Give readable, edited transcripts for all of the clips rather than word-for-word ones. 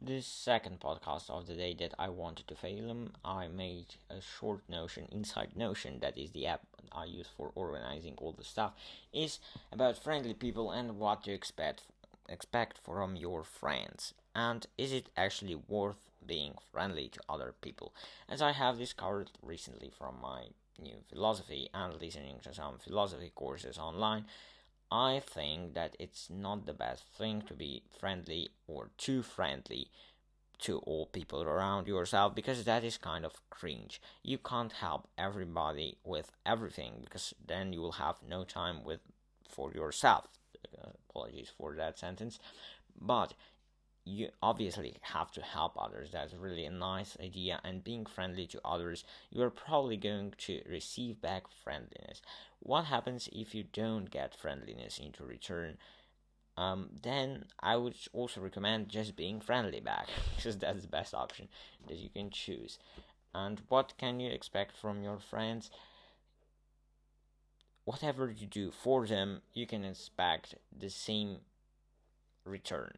The second podcast of the day that I wanted to film, I made a short Notion inside Notion, that is the app I use for organizing all the stuff, is about friendly people and what to expect from your friends, and is it actually worth being friendly to other people, as I have discovered recently from my new philosophy and listening to some philosophy courses online. I think that it's not the best thing to be friendly or too friendly to all people around yourself, because that is kind of cringe. You can't help everybody with everything, because then you will have no time for yourself. Apologies for that sentence, but you obviously have to help others. That's really a nice idea, and being friendly to others, you are probably going to receive back friendliness. What happens if you don't get friendliness into return? Then I would also recommend just being friendly back, because that's the best option that you can choose. And what can you expect from your friends? Whatever you do for them, you can expect the same return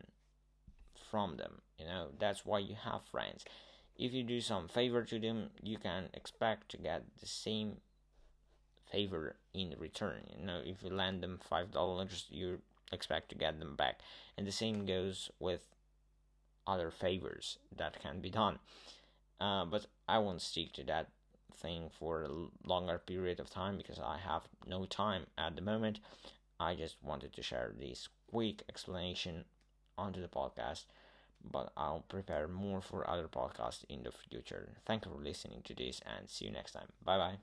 from them. You know, that's why you have friends. If you do some favor to them, you can expect to get the same favor in return. You know, if you lend them $5, you expect to get them back, and the same goes with other favors that can be done. But I won't stick to that thing for a longer period of time, because I have no time at the moment. I just wanted to share this quick explanation onto the podcast, but I'll prepare more for other podcasts in the future. Thank you for listening to this, and see you next time. Bye bye.